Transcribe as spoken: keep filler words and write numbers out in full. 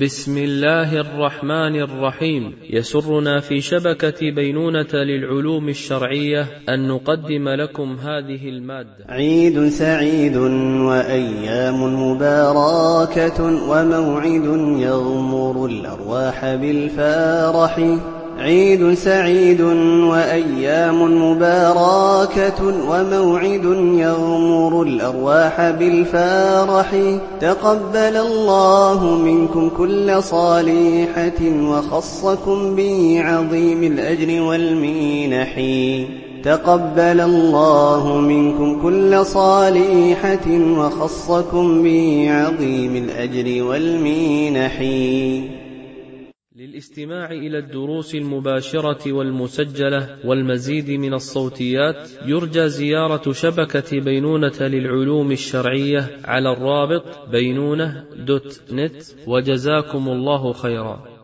بسم الله الرحمن الرحيم. يسرنا في شبكة بينونة للعلوم الشرعية أن نقدم لكم هذه المادة. عيد سعيد وأيام مباركة وموعد يغمر الأرواح بالفرح. عيد سعيد وأيام مباركة وموعد يغمر الأرواح بالفرح. تقبل الله منكم كل صالحة وخصكم بعظيم الأجر والمنح. تقبل الله منكم كل صالحة وخصكم بعظيم الأجر والمنح. للاستماع إلى الدروس المباشرة والمسجلة والمزيد من الصوتيات يرجى زيارة شبكة بينونة للعلوم الشرعية على الرابط بينونة دوت نت. وجزاكم الله خيرا.